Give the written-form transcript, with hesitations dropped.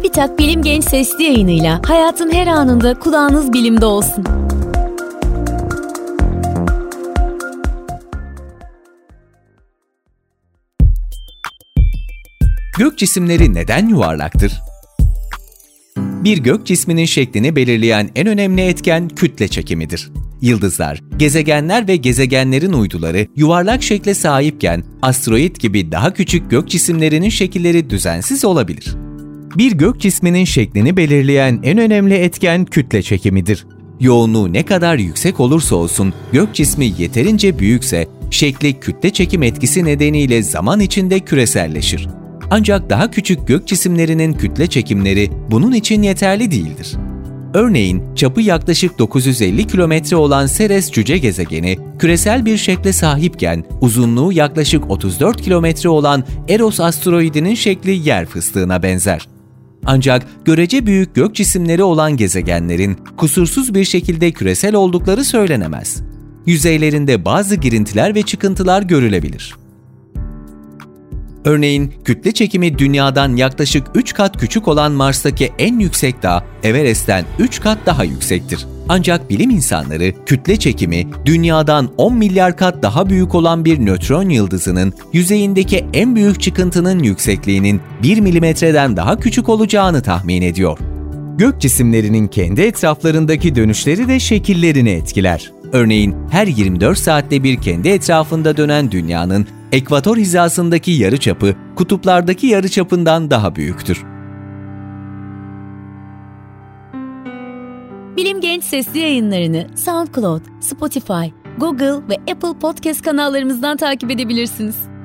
Abitak Bilim Genç Sesli yayınıyla hayatın her anında kulağınız bilimde olsun. Gök cisimleri neden yuvarlaktır? Bir gök cisminin şeklini belirleyen en önemli etken kütle çekimidir. Yıldızlar, gezegenler ve gezegenlerin uyduları yuvarlak şekle sahipken, asteroid gibi daha küçük gök cisimlerinin şekilleri düzensiz olabilir. Bir gök cisminin şeklini belirleyen en önemli etken kütle çekimidir. Yoğunluğu ne kadar yüksek olursa olsun, gök cismi yeterince büyükse, şekli kütle çekim etkisi nedeniyle zaman içinde küreselleşir. Ancak daha küçük gök cisimlerinin kütle çekimleri bunun için yeterli değildir. Örneğin, çapı yaklaşık 950 kilometre olan Ceres cüce gezegeni, küresel bir şekle sahipken, uzunluğu yaklaşık 34 kilometre olan Eros asteroidinin şekli yer fıstığına benzer. Ancak görece büyük gök cisimleri olan gezegenlerin kusursuz bir şekilde küresel oldukları söylenemez. Yüzeylerinde bazı girintiler ve çıkıntılar görülebilir. Örneğin, kütle çekimi Dünya'dan yaklaşık 3 kat küçük olan Mars'taki en yüksek dağ, Everest'ten 3 kat daha yüksektir. Ancak bilim insanları, kütle çekimi Dünya'dan 10 milyar kat daha büyük olan bir nötron yıldızının yüzeyindeki en büyük çıkıntının yüksekliğinin 1 milimetreden daha küçük olacağını tahmin ediyor. Gök cisimlerinin kendi etraflarındaki dönüşleri de şekillerini etkiler. Örneğin, her 24 saatte bir kendi etrafında dönen Dünya'nın ekvator hizasındaki yarıçapı kutuplardaki yarıçapından daha büyüktür. Bilim Genç Sesli yayınlarını SoundCloud, Spotify, Google ve Apple Podcast kanallarımızdan takip edebilirsiniz.